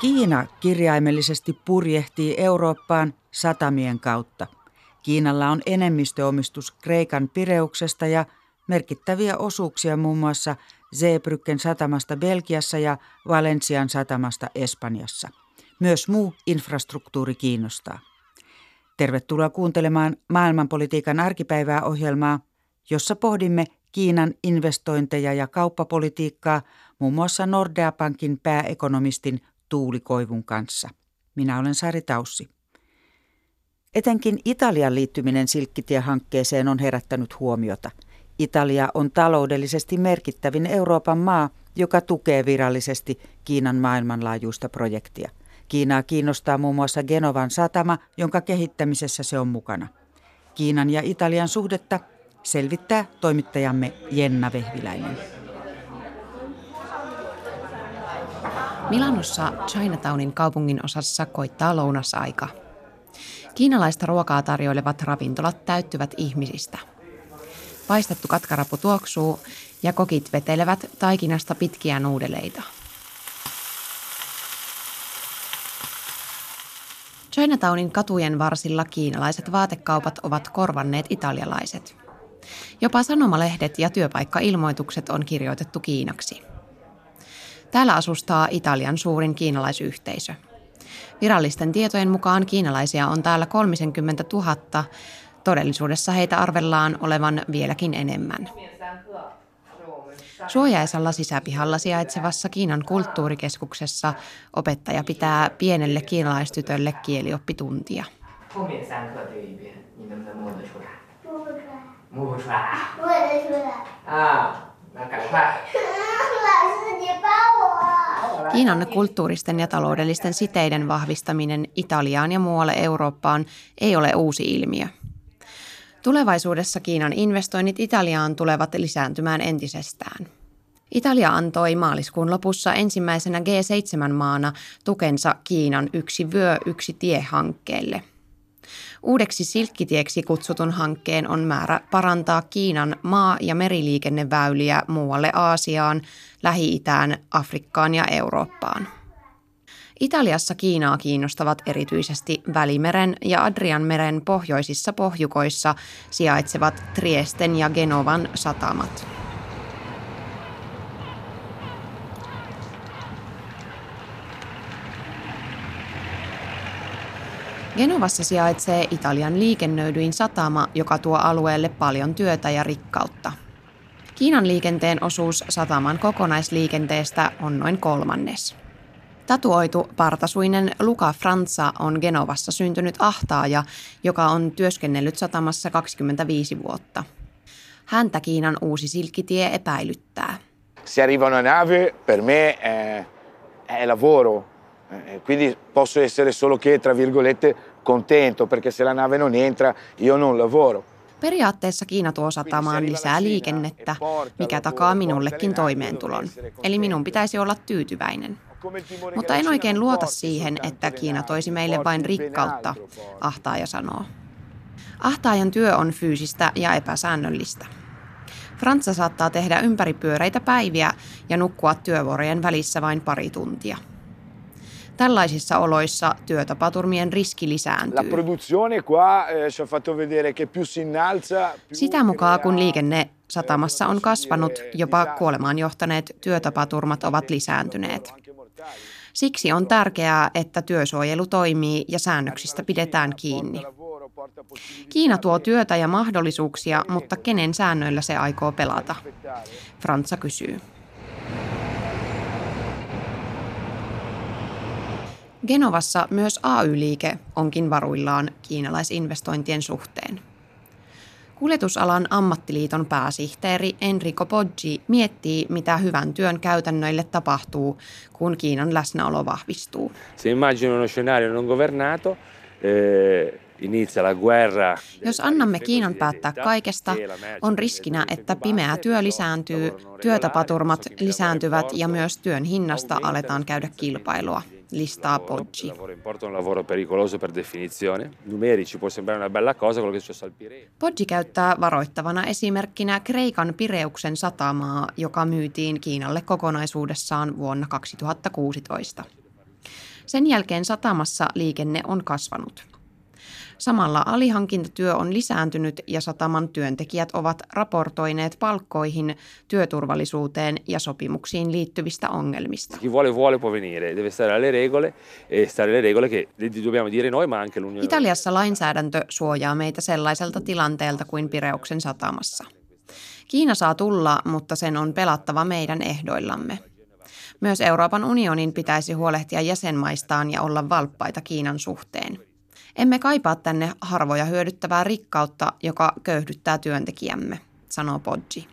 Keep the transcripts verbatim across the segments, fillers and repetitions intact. Kiina kirjaimellisesti purjehtii Eurooppaan satamien kautta. Kiinalla on enemmistöomistus Kreikan Pireuksesta ja merkittäviä osuuksia muun muassa Zeebrücken satamasta Belgiassa ja Valensian satamasta Espanjassa. Myös muu infrastruktuuri kiinnostaa. Tervetuloa kuuntelemaan maailmanpolitiikan arkipäivää ohjelmaa, jossa pohdimme Kiinan investointeja ja kauppapolitiikkaa muun muassa Nordea-pankin pääekonomistin Tuuli Koivun kanssa. Minä olen Sari Taussi. Etenkin Italian liittyminen Silkkitie-hankkeeseen on herättänyt huomiota. Italia on taloudellisesti merkittävin Euroopan maa, joka tukee virallisesti Kiinan maailmanlaajuista projektia. Kiinaa kiinnostaa muun muassa Genovan satama, jonka kehittämisessä se on mukana. Kiinan ja Italian suhdetta selvittää toimittajamme Jenna Vehviläinen. Milanossa Chinatownin kaupungin osassa koittaa lounasaika. Kiinalaista ruokaa tarjoilevat ravintolat täyttyvät ihmisistä. Paistettu katkarapu tuoksuu ja kokit vetelevät taikinasta pitkiä nuudeleita. Chinatownin katujen varsilla kiinalaiset vaatekaupat ovat korvanneet italialaiset. Jopa sanomalehdet ja työpaikkailmoitukset on kirjoitettu kiinaksi. Täällä asustaa Italian suurin kiinalaisyhteisö. Virallisten tietojen mukaan kiinalaisia on täällä kolmekymmentätuhatta, todellisuudessa heitä arvellaan olevan vieläkin enemmän. Suojaisalla sisäpihalla sijaitsevassa Kiinan kulttuurikeskuksessa opettaja pitää pienelle kiinalaistytölle kielioppituntia. Kiinan kulttuuristen ja taloudellisten siteiden vahvistaminen Italiaan ja muualle Eurooppaan ei ole uusi ilmiö. Tulevaisuudessa Kiinan investoinnit Italiaan tulevat lisääntymään entisestään. Italia antoi maaliskuun lopussa ensimmäisenä G seitsemän maana tukensa Kiinan yksi vyö, yksi tie -hankkeelle. Uudeksi silkkitieksi kutsutun hankkeen on määrä parantaa Kiinan maa- ja meriliikenneväyliä muualle Aasiaan, Lähi-Itään, Afrikkaan ja Eurooppaan. Italiassa Kiinaa kiinnostavat erityisesti Välimeren ja Adrianmeren pohjoisissa pohjukoissa sijaitsevat Triesten ja Genovan satamat. Genovassa sijaitsee Italian liikennöidyin satama, joka tuo alueelle paljon työtä ja rikkautta. Kiinan liikenteen osuus sataman kokonaisliikenteestä on noin kolmannes. Tatuoitu partasuinen Luca Franza on Genovassa syntynyt ahtaaja, joka on työskennellyt satamassa kaksikymmentäviisi vuotta. Häntä Kiinan uusi silkkitie epäilyttää. Se arriva una nave, per me è lavoro. Quindi posso essere solo che tra virgolette contento, perché se la nave non entra io non lavoro. Periaatteessa Kiina tuo satamaan lisää liikennettä, mikä takaa minullekin toimeentulon. Eli minun pitäisi olla tyytyväinen. Mutta en oikein luota siihen, että Kiina toisi meille vain rikkautta, ahtaaja sanoo. Ahtaajan työ on fyysistä ja epäsäännöllistä. Franza saattaa tehdä ympäripyöreitä päiviä ja nukkua työvuorojen välissä vain pari tuntia. Tällaisissa oloissa työtapaturmien riski lisääntyy. Sitä mukaan, kun liikenne satamassa on kasvanut, jopa kuolemaan johtaneet työtapaturmat ovat lisääntyneet. Siksi on tärkeää, että työsuojelu toimii ja säännöksistä pidetään kiinni. Kiina tuo työtä ja mahdollisuuksia, mutta kenen säännöillä se aikoo pelata? Franza kysyy. Genovassa myös A Y-liike onkin varuillaan kiinalaisinvestointien suhteen. Kuljetusalan ammattiliiton pääsihteeri Enrico Poggi miettii, mitä hyvän työn käytännöille tapahtuu, kun Kiinan läsnäolo vahvistuu. Jos annamme Kiinan päättää kaikesta, on riskinä, että pimeä työ lisääntyy, työtapaturmat lisääntyvät ja myös työn hinnasta aletaan käydä kilpailua, listaa Poggi. Poggi käyttää varoittavana esimerkkinä Kreikan Pireuksen satamaa, joka myytiin Kiinalle kokonaisuudessaan vuonna kaksituhattakuusitoista. Sen jälkeen satamassa liikenne on kasvanut. Samalla alihankintatyö on lisääntynyt ja sataman työntekijät ovat raportoineet palkkoihin, työturvallisuuteen ja sopimuksiin liittyvistä ongelmista. Italiassa lainsäädäntö suojaa meitä sellaiselta tilanteelta kuin Pireuksen satamassa. Kiina saa tulla, mutta sen on pelattava meidän ehdoillamme. Myös Euroopan unionin pitäisi huolehtia jäsenmaistaan ja olla valppaita Kiinan suhteen. Emme kaipaa tänne harvoja hyödyttävää rikkautta, joka köyhdyttää työntekijämme, sanoo Poggi.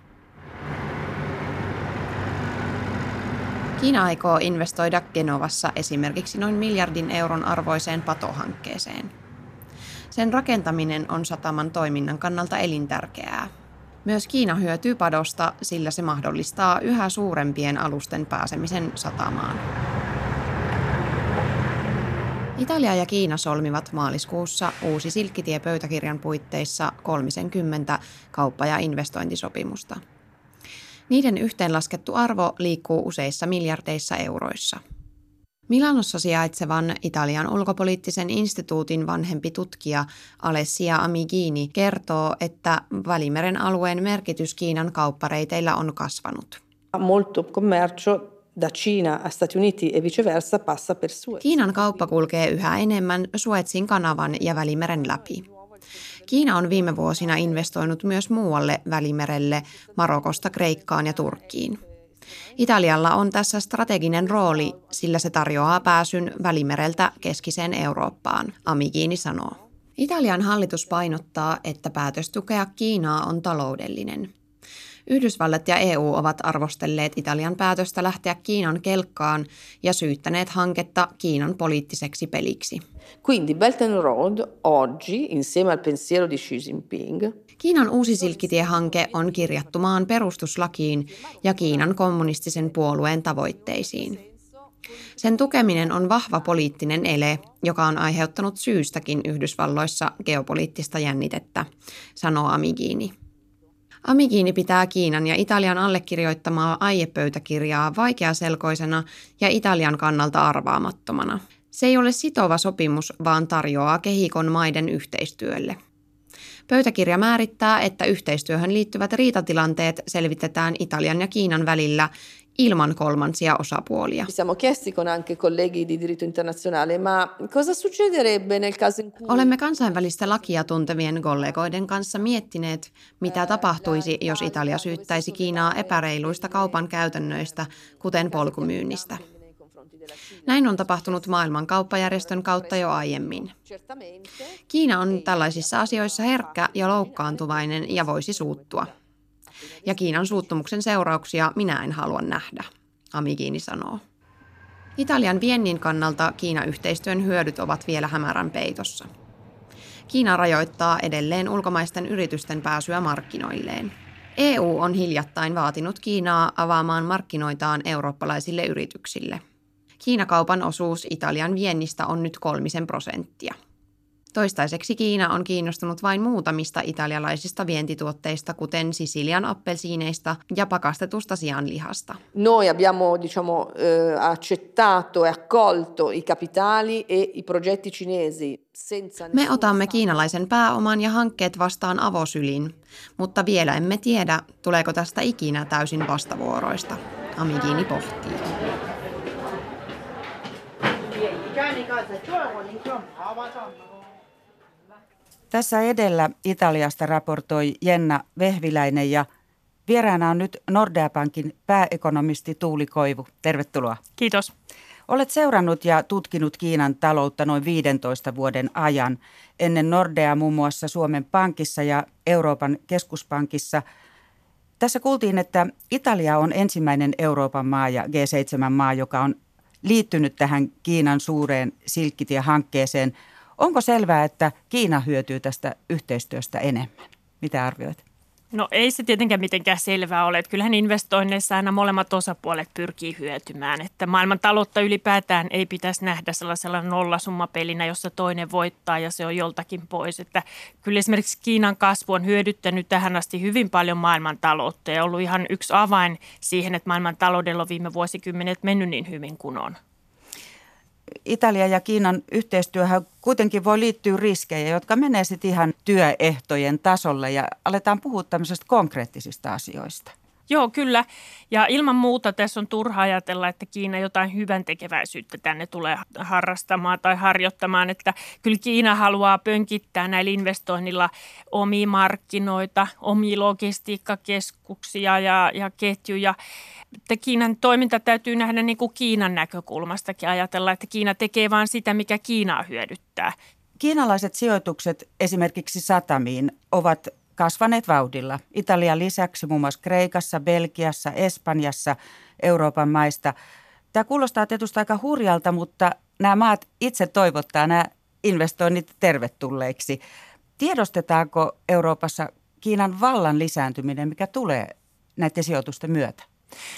Kiina aikoo investoida Genovassa esimerkiksi noin miljardin euron arvoiseen patohankkeeseen. Sen rakentaminen on sataman toiminnan kannalta elintärkeää. Myös Kiina hyötyy padosta, sillä se mahdollistaa yhä suurempien alusten pääsemisen satamaan. Italia ja Kiina solmivat maaliskuussa uusi silkkitiepöytäkirjan puitteissa kolmekymmentä kauppa- ja investointisopimusta. Niiden yhteenlaskettu arvo liikkuu useissa miljardeissa euroissa. Milanossa sijaitsevan Italian ulkopoliittisen instituutin vanhempi tutkija Alessia Amigini kertoo, että Välimeren alueen merkitys Kiinan kauppareiteillä on kasvanut. Molto commercio da Cina a Stati Uniti e viceversa passa per Suez. Kiinan kauppa kulkee yhä enemmän Suezin kanavan ja Välimeren läpi. Kiina on viime vuosina investoinut myös muualle Välimerelle, Marokosta Kreikkaan ja Turkkiin. Italialla on tässä strateginen rooli, sillä se tarjoaa pääsyn Välimereltä keskiseen Eurooppaan, Amigini sanoo. Italian hallitus painottaa, että päätös tukea Kiinaa on taloudellinen. Yhdysvallat ja E U ovat arvostelleet Italian päätöstä lähteä Kiinan kelkkaan ja syyttäneet hanketta Kiinan poliittiseksi peliksi. Quindi Belt and Road oggi insieme al pensiero di Xi Jinping. Kiinan uusi silkkitiehanke on kirjattu maan perustuslakiin ja Kiinan kommunistisen puolueen tavoitteisiin. Sen tukeminen on vahva poliittinen ele, joka on aiheuttanut syystäkin Yhdysvalloissa geopoliittista jännitettä, sanoo Amigini. Amigini pitää Kiinan ja Italian allekirjoittamaa aiepöytäkirjaa vaikeaselkoisena ja Italian kannalta arvaamattomana. Se ei ole sitova sopimus, vaan tarjoaa kehikon maiden yhteistyölle. Pöytäkirja määrittää, että yhteistyöhön liittyvät riitatilanteet selvitetään Italian ja Kiinan välillä ilman kolmansia osapuolia. Olemme kansainvälistä lakia tuntevien kollegoiden kanssa miettineet, mitä tapahtuisi, jos Italia syyttäisi Kiinaa epäreiluista kaupan käytännöistä, kuten polkumyynnistä. Näin on tapahtunut maailman kauppajärjestön kautta jo aiemmin. Kiina on tällaisissa asioissa herkkä ja loukkaantuvainen ja voisi suuttua. Ja Kiinan suuttumuksen seurauksia minä en halua nähdä, Amigini sanoo. Italian viennin kannalta Kiina-yhteistyön hyödyt ovat vielä hämärän peitossa. Kiina rajoittaa edelleen ulkomaisten yritysten pääsyä markkinoilleen. E U on hiljattain vaatinut Kiinaa avaamaan markkinoitaan eurooppalaisille yrityksille. Kiinakaupan osuus Italian viennistä on nyt kolmisen prosenttia. Toistaiseksi Kiina on kiinnostunut vain muutamista italialaisista vientituotteista, kuten Sisilian appelsiineista ja pakastetusta sianlihasta. Noi abbiamo diciamo accettato e accolto i capitali e i progetti cinesi senza. Me otamme kiinalaisen pääoman ja hankkeet vastaan avosylin, mutta vielä emme tiedä, tuleeko tästä ikinä täysin vastavuoroista. Amigini pohtii. Tässä edellä Italiasta raportoi Jenna Vehviläinen ja vieraana on nyt Nordea Bankin pääekonomisti Tuuli Koivu. Tervetuloa. Kiitos. Olet seurannut ja tutkinut Kiinan taloutta noin viidentoista vuoden ajan. Ennen Nordeaa muun muassa Suomen Pankissa ja Euroopan keskuspankissa. Tässä kuultiin, että Italia on ensimmäinen Euroopan maa ja G seitsemän maa, joka on liittynyt tähän Kiinan suureen silkkitiehankkeeseen. Onko selvää, että Kiina hyötyy tästä yhteistyöstä enemmän? Mitä arvioit? No ei se tietenkään mitenkään selvää ole. Että kyllähän investoinneissa aina molemmat osapuolet pyrkii hyötymään. Että maailman taloutta ylipäätään ei pitäisi nähdä sellaisella nollasummapelinä, jossa toinen voittaa ja se on joltakin pois. Että kyllä esimerkiksi Kiinan kasvu on hyödyttänyt tähän asti hyvin paljon maailman taloutta ja ollut ihan yksi avain siihen, että maailman taloudella on viime vuosikymmenet mennyt niin hyvin kuin on. Italian ja Kiinan yhteistyöhön kuitenkin voi liittyä riskejä, jotka menee sitten ihan työehtojen tasolle ja aletaan puhua tämmöisistä konkreettisista asioista. Joo, kyllä. Ja ilman muuta tässä on turha ajatella, että Kiina jotain hyvän tekeväisyyttä tänne tulee harrastamaan tai harjoittamaan. Että kyllä Kiina haluaa pönkittää näillä investoinnilla omia markkinoita, omia logistiikkakeskuksia ja, ja ketjuja. Että Kiinan toiminta täytyy nähdä niin kuin Kiinan näkökulmastakin ajatella, että Kiina tekee vain sitä, mikä Kiinaa hyödyttää. Kiinalaiset sijoitukset esimerkiksi satamiin ovat kasvaneet vauhdilla. Italian lisäksi muun muassa Kreikassa, Belgiassa, Espanjassa, Euroopan maista. Tämä kuulostaa tietysti aika hurjalta, mutta nämä maat itse toivottaa nämä investoinnit tervetulleiksi. Tiedostetaanko Euroopassa Kiinan vallan lisääntyminen, mikä tulee näiden sijoitusten myötä?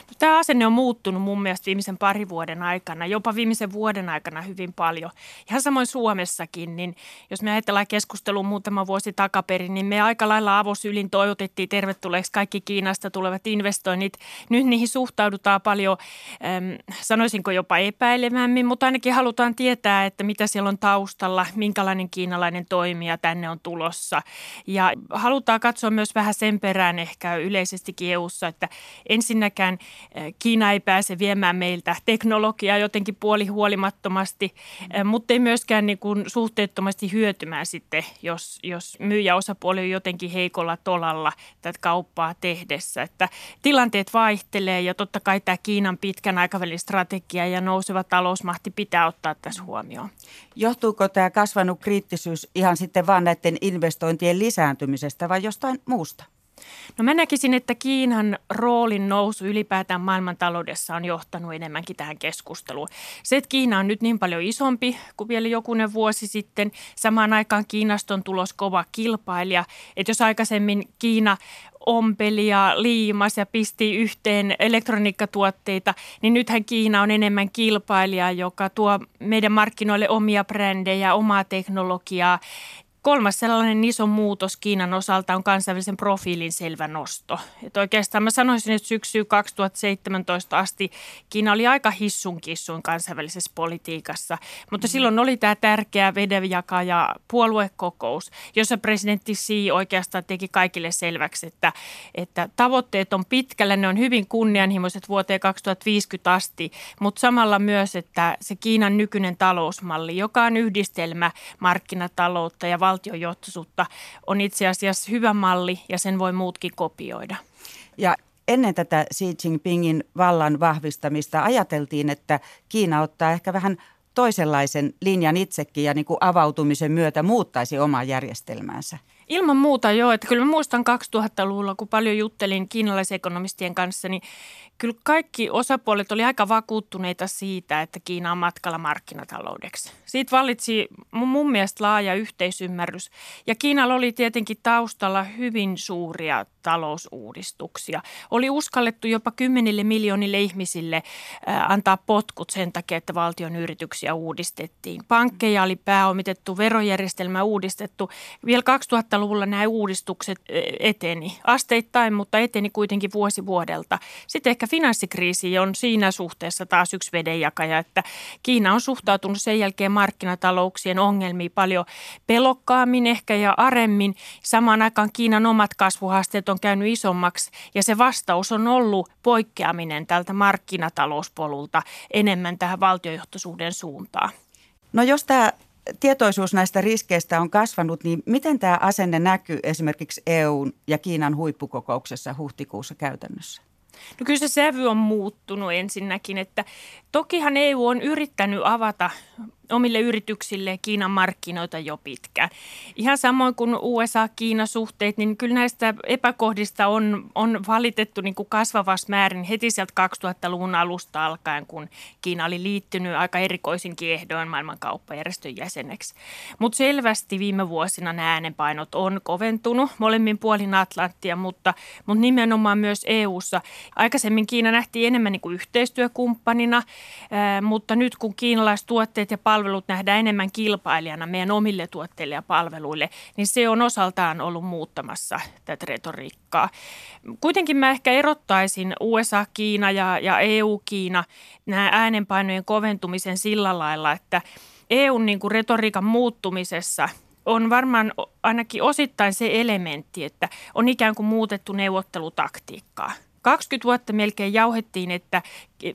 No, tämä asenne on muuttunut mun mielestä viimeisen parin vuoden aikana, jopa viimeisen vuoden aikana hyvin paljon. Ihan samoin Suomessakin, niin jos me ajatellaan keskustelua muutama vuosi takaperin, niin me aika lailla avosylin toivotettiin tervetulleeksi kaikki Kiinasta tulevat investoinnit. Nyt niihin suhtaudutaan paljon, äm, sanoisinko jopa epäilevämmin, mutta ainakin halutaan tietää, että mitä siellä on taustalla, minkälainen kiinalainen toimija tänne on tulossa. Ja halutaan katsoa myös vähän sen perään ehkä yleisestikin E U:ssa, että ensinnäkään Kiina ei pääse viemään meiltä teknologiaa jotenkin puolihuolimattomasti, mutta ei myöskään niin kuin suhteettomasti hyötymään sitten, jos, jos myyjäosapuoli on jotenkin heikolla tolalla tätä kauppaa tehdessä. Että tilanteet vaihtelee ja totta kai tämä Kiinan pitkän aikavälin strategia ja nouseva talousmahti pitää ottaa tässä huomioon. Johtuuko tämä kasvanut kriittisyys ihan sitten vaan näiden investointien lisääntymisestä vai jostain muusta? No mä näkisin, että Kiinan roolin nousu ylipäätään maailmantaloudessa on johtanut enemmänkin tähän keskusteluun. Se, että Kiina on nyt niin paljon isompi kuin vielä jokunen vuosi sitten, samaan aikaan Kiinasta on tulos kova kilpailija, että jos aikaisemmin Kiina ompeli ja liimas ja pisti yhteen elektroniikkatuotteita, niin nythän Kiina on enemmän kilpailija, joka tuo meidän markkinoille omia brändejä, omaa teknologiaa. Kolmas sellainen iso muutos Kiinan osalta on kansainvälisen profiilin selvä nosto. Että oikeastaan mä sanoisin, että syksyyn kaksituhattaseitsemäntoista asti Kiina oli aika hissun kissun kansainvälisessä politiikassa, mutta silloin oli tämä tärkeä vedenjakaja puoluekokous, jossa presidentti Xi oikeastaan teki kaikille selväksi, että, että tavoitteet on pitkällä, ne on hyvin kunnianhimoiset vuoteen kaksituhattaviisikymmentä asti, mutta samalla myös, että se Kiinan nykyinen talousmalli, joka on yhdistelmä markkinataloutta ja valtiojohtoisuutta on itse asiassa hyvä malli ja sen voi muutkin kopioida. Ja ennen tätä Xi Jinpingin vallan vahvistamista ajateltiin, että Kiina ottaa ehkä vähän toisenlaisen linjan itsekin ja niin kuin avautumisen myötä muuttaisi omaa järjestelmäänsä. Ilman muuta joo, että kyllä mä muistan kaksituhattaluvulla, kun paljon juttelin kiinalaisekonomistien kanssa, niin kyllä kaikki osapuolet oli aika vakuuttuneita siitä, että Kiina on matkalla markkinataloudeksi. Siitä vallitsi mun mielestä laaja yhteisymmärrys ja Kiinalla oli tietenkin taustalla hyvin suuria talousuudistuksia. Oli uskallettu jopa kymmenille miljoonille ihmisille antaa potkut sen takia, että valtion yrityksiä uudistettiin. Pankkeja oli pääomitettu, verojärjestelmä uudistettu. Vielä kaksituhattaluvulla nämä uudistukset eteni asteittain, mutta eteni kuitenkin vuosi vuodelta. Sitten ehkä finanssikriisi on siinä suhteessa taas yksi vedenjakaja, että Kiina on suhtautunut sen jälkeen markkinatalouksien ongelmiin paljon pelokkaammin ehkä ja aremmin. Samaan aikaan Kiinan omat kasvuhaasteet on käynyt isommaksi ja se vastaus on ollut poikkeaminen tältä markkinatalouspolulta enemmän tähän valtiojohtoisuuden suuntaan. No jos tämä tietoisuus näistä riskeistä on kasvanut, niin miten tämä asenne näkyy esimerkiksi E U:n ja Kiinan huippukokouksessa huhtikuussa käytännössä? No kyllä se sävy on muuttunut ensinnäkin, että tokihan E U on yrittänyt avata omille yrityksille Kiinan markkinoita jo pitkään. Ihan samoin kuin U S A-Kiina-suhteet, niin kyllä näistä epäkohdista on, on valitettu niin kuin kasvavassa määrin heti sieltä kaksituhattaluvun alusta alkaen, kun Kiina oli liittynyt aika erikoisinkin ehdoin maailmankauppajärjestön jäseneksi. Mutta selvästi viime vuosina nämä äänenpainot on koventunut molemmin puolin Atlanttia, mutta, mutta nimenomaan myös E U:ssa. Aikaisemmin Kiina nähtiin enemmän niin kuin yhteistyökumppanina, mutta nyt kun kiinalaiset tuotteet ja palvelut palvelut nähdään enemmän kilpailijana meidän omille tuotteille ja palveluille, niin se on osaltaan ollut muuttamassa tätä retoriikkaa. Kuitenkin mä ehkä erottaisin U S A, Kiina ja, ja E U, Kiina nämä äänenpainojen koventumisen sillä lailla, että E U:n niin kuin retoriikan muuttumisessa on varmaan ainakin osittain se elementti, että on ikään kuin muutettu neuvottelutaktiikkaa. kaksikymmentä vuotta melkein jauhettiin että,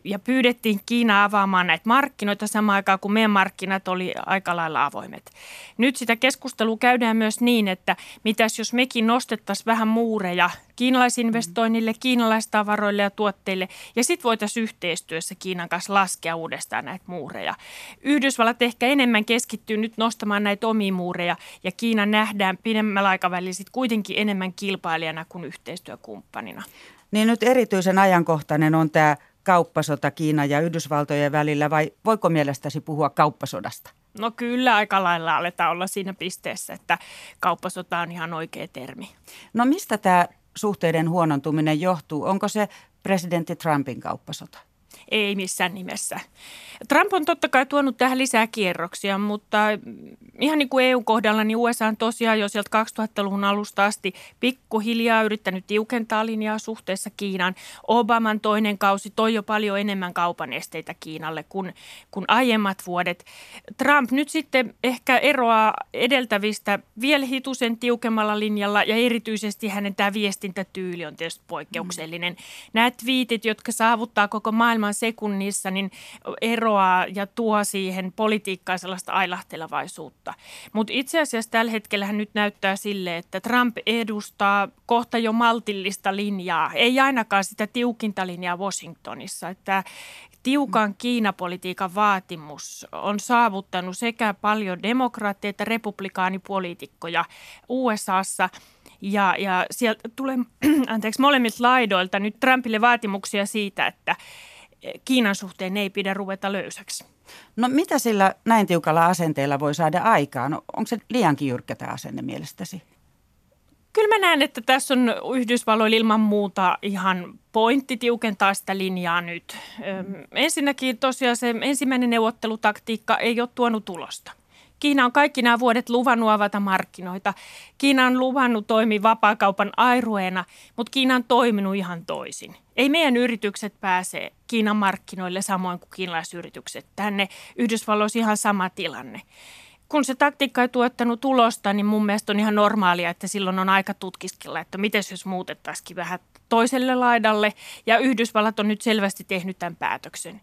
ja pyydettiin Kiinaa avaamaan näitä markkinoita samaan aikaan, kun meidän markkinat oli aika lailla avoimet. Nyt sitä keskustelua käydään myös niin, että mitäs jos mekin nostettaisiin vähän muureja kiinalaisinvestoinnille, kiinalaistavaroille ja tuotteille, ja sitten voitaisiin yhteistyössä Kiinan kanssa laskea uudestaan näitä muureja. Yhdysvallat ehkä enemmän keskittyy nyt nostamaan näitä omia muureja, ja Kiina nähdään pidemmällä aikavälillä sit kuitenkin enemmän kilpailijana kuin yhteistyökumppanina. Niin nyt erityisen ajankohtainen on tämä kauppasota Kiinan ja Yhdysvaltojen välillä, vai voiko mielestäsi puhua kauppasodasta? No kyllä, aika lailla aletaan olla siinä pisteessä, että kauppasota on ihan oikea termi. No mistä tämä suhteiden huonontuminen johtuu? Onko se presidentti Trumpin kauppasota? Ei missään nimessä. Trump on totta kai tuonut tähän lisää kierroksia, mutta ihan niin kuin E U-kohdalla, niin U S A on tosiaan jo sieltä kaksituhattaluvun alusta asti pikkuhiljaa yrittänyt tiukentaa linjaa suhteessa Kiinaan. Obaman toinen kausi toi jo paljon enemmän kaupan esteitä Kiinalle kuin, kuin aiemmat vuodet. Trump nyt sitten ehkä eroaa edeltävistä vielä hitusen tiukemmalla linjalla ja erityisesti hänen tämä viestintätyyli on tietysti poikkeuksellinen. Mm. Nämä twiitit, jotka saavuttaa koko maailman sekunnissa, niin eroaa ja tuo siihen politiikkaan sellaista ailahtelevaisuutta. Mutta itse asiassa tällä hetkellä nyt näyttää sille, että Trump edustaa kohta jo maltillista linjaa, ei ainakaan sitä tiukinta linjaa Washingtonissa, että tiukan Kiinapolitiikan vaatimus on saavuttanut sekä paljon demokraatteja että republikaanipoliitikkoja U S A:ssa. Ja, ja sieltä tulee anteeksi, molemmilta laidoilta nyt Trumpille vaatimuksia siitä, että Kiinan suhteen ei pidä ruveta löysäksi. No mitä sillä näin tiukalla asenteella voi saada aikaan? Onko se liiankin jyrkkä tämä asenne mielestäsi? Kyllä mä näen, että tässä on Yhdysvalloilla ilman muuta ihan pointti tiukentaa sitä linjaa nyt. Öm, ensinnäkin tosiaan se ensimmäinen neuvottelutaktiikka ei ole tuonut tulosta. Kiina on kaikki nämä vuodet luvannut avata markkinoita. Kiina on luvannut toimia vapaakaupan airueena, mutta Kiina on toiminut ihan toisin. Ei meidän yritykset pääse Kiinan markkinoille samoin kuin kiinalaisyritykset. Tänne Yhdysvalloissa ihan sama tilanne. Kun se taktiikka ei tuottanut tulosta, niin mun mielestä on ihan normaalia, että silloin on aika tutkiskella, että miten jos muutettaisikin vähän toiselle laidalle. Ja Yhdysvallat on nyt selvästi tehnyt tämän päätöksen.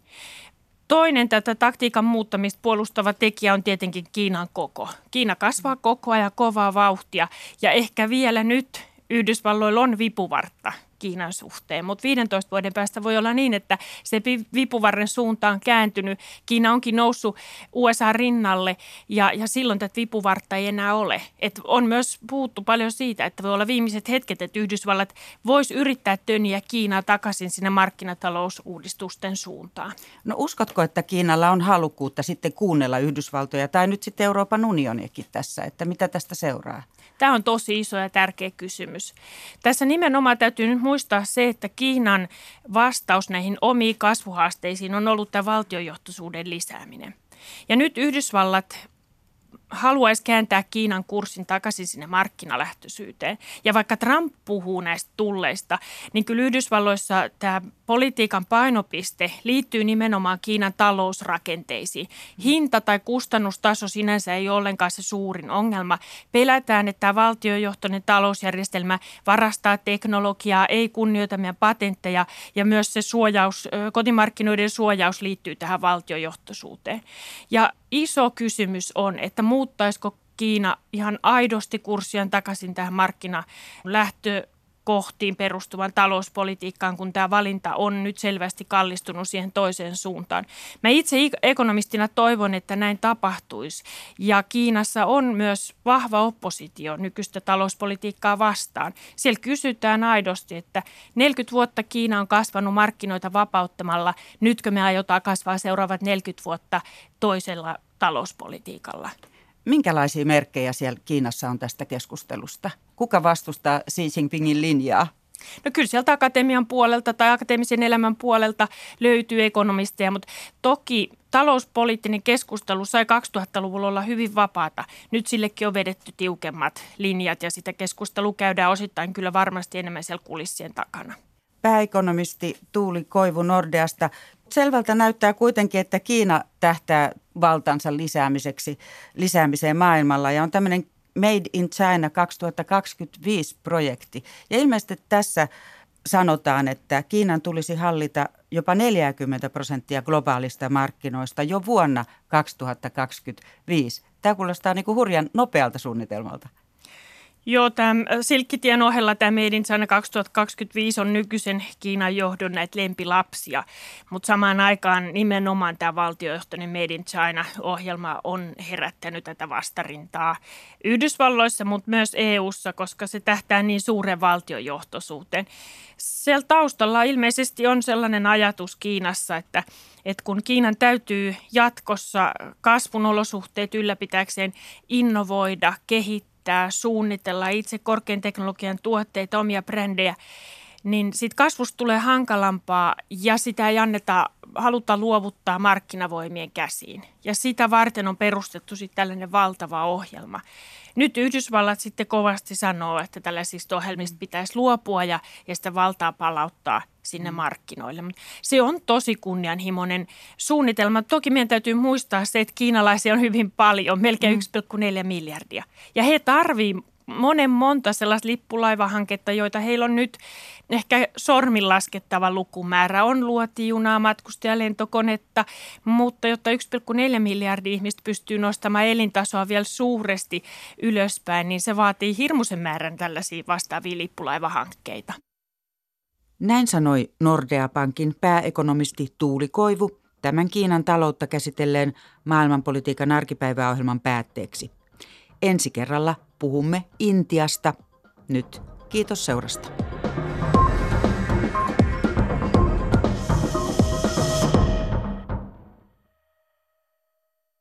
Toinen tätä taktiikan muuttamista puolustava tekijä on tietenkin Kiinan koko. Kiina kasvaa koko ajan kovaa vauhtia ja ehkä vielä nyt Yhdysvalloilla on vipuvartta Kiinan suhteen, mutta viidentoista vuoden päästä voi olla niin, että se vipuvarren suunta on kääntynyt. Kiina onkin noussut U S A rinnalle ja, ja silloin tätä vipuvartta ei enää ole. Et on myös puhuttu paljon siitä, että voi olla viimeiset hetket, että Yhdysvallat voisi yrittää töniä Kiinaa takaisin sinne markkinatalousuudistusten suuntaan. No uskotko, että Kiinalla on halukkuutta sitten kuunnella Yhdysvaltoja tai nyt sitten Euroopan unioniakin tässä, että mitä tästä seuraa? Tämä on tosi iso ja tärkeä kysymys. Tässä nimenomaan täytyy nyt muistaa se, että Kiinan vastaus näihin omiin kasvuhaasteisiin on ollut tämä valtiojohtoisuuden lisääminen. Ja nyt Yhdysvallat haluaisi kääntää Kiinan kurssin takaisin sinne markkinalähtöisyyteen. Ja vaikka Trump puhuu näistä tulleista, niin kyllä Yhdysvalloissa tämä politiikan painopiste liittyy nimenomaan Kiinan talousrakenteisiin. Hinta- tai kustannustaso sinänsä ei ole ollenkaan se suurin ongelma. Pelätään, että tämä valtiojohtoinen talousjärjestelmä varastaa teknologiaa, ei kunnioita meidän patentteja ja myös se suojaus, kotimarkkinoiden suojaus liittyy tähän valtiojohtoisuuteen. Ja iso kysymys on, että muuttaisiko Kiina ihan aidosti kurssiaan takaisin tähän markkinalähtökohtiin perustuvan talouspolitiikkaan, kun tämä valinta on nyt selvästi kallistunut siihen toiseen suuntaan. Mä itse ekonomistina toivon, että näin tapahtuisi. Ja Kiinassa on myös vahva oppositio nykyistä talouspolitiikkaa vastaan. Siellä kysytään aidosti, että neljäkymmentä vuotta Kiina on kasvanut markkinoita vapauttamalla. Nytkö me aiotaan kasvaa seuraavat neljäkymmentä vuotta toisella talouspolitiikalla. Minkälaisia merkkejä siellä Kiinassa on tästä keskustelusta? Kuka vastustaa Xi Jinpingin linjaa? No kyllä sieltä akatemian puolelta tai akateemisen elämän puolelta löytyy ekonomisteja, mutta toki talouspoliittinen keskustelu sai kaksituhattaluvulla olla hyvin vapaata. Nyt sillekin on vedetty tiukemmat linjat ja sitä keskustelua käydään osittain kyllä varmasti enemmän siellä kulissien takana. Pääekonomisti Tuuli Koivu Nordeasta. Selvältä näyttää kuitenkin, että Kiina tähtää valtansa lisäämiseksi, lisäämiseen maailmalla ja on tämmöinen Made in China kaksituhattakaksikymmentäviisi-projekti. Ja ilmeisesti tässä sanotaan, että Kiinan tulisi hallita jopa neljäkymmentä prosenttia globaalista markkinoista jo vuonna kaksituhattakaksikymmentäviisi. Tämä kuulostaa niin kuin hurjan nopealta suunnitelmalta. Joo, tämän Silkkitien ohella tämä Made in China kaksituhattakaksikymmentäviisi on nykyisen Kiinan johdon näitä lempilapsia, mutta samaan aikaan nimenomaan tämä valtiojohtoinen Made in China-ohjelma on herättänyt tätä vastarintaa Yhdysvalloissa, mutta myös E U:ssa, koska se tähtää niin suuren valtiojohtoisuuteen. Siellä taustalla ilmeisesti on sellainen ajatus Kiinassa, että, että kun Kiinan täytyy jatkossa kasvun olosuhteet ylläpitääkseen innovoida, kehittää, suunnitella itse korkean teknologian tuotteita, omia brändejä, niin sit kasvusta tulee hankalampaa ja sitä ei anneta, haluta luovuttaa markkinavoimien käsiin. Ja sitä varten on perustettu sitten tällainen valtava ohjelma. Nyt Yhdysvallat sitten kovasti sanoo, että tällaisista ohjelmista pitäisi luopua ja, ja sitä valtaa palauttaa sinne markkinoille. Se on tosi kunnianhimoinen suunnitelma. Toki meidän täytyy muistaa se, että kiinalaisia on hyvin paljon, melkein yksi pilkku neljä miljardia. Ja he tarvitsevat monen monta sellaista lippulaivahanketta, joita heillä on nyt ehkä sormin laskettava lukumäärä. On luotijunaa, matkustajalentokonetta, mutta jotta yksi pilkku neljä miljardia ihmistä pystyy nostamaan elintasoa vielä suuresti ylöspäin, niin se vaatii hirmuisen määrän tällaisia vastaavia lippulaivahankkeita. Näin sanoi Nordea-pankin pääekonomisti Tuuli Koivu tämän Kiinan taloutta käsitelleen maailmanpolitiikan arkipäiväohjelman päätteeksi. Ensi kerralla puhumme Intiasta. Nyt kiitos seurasta.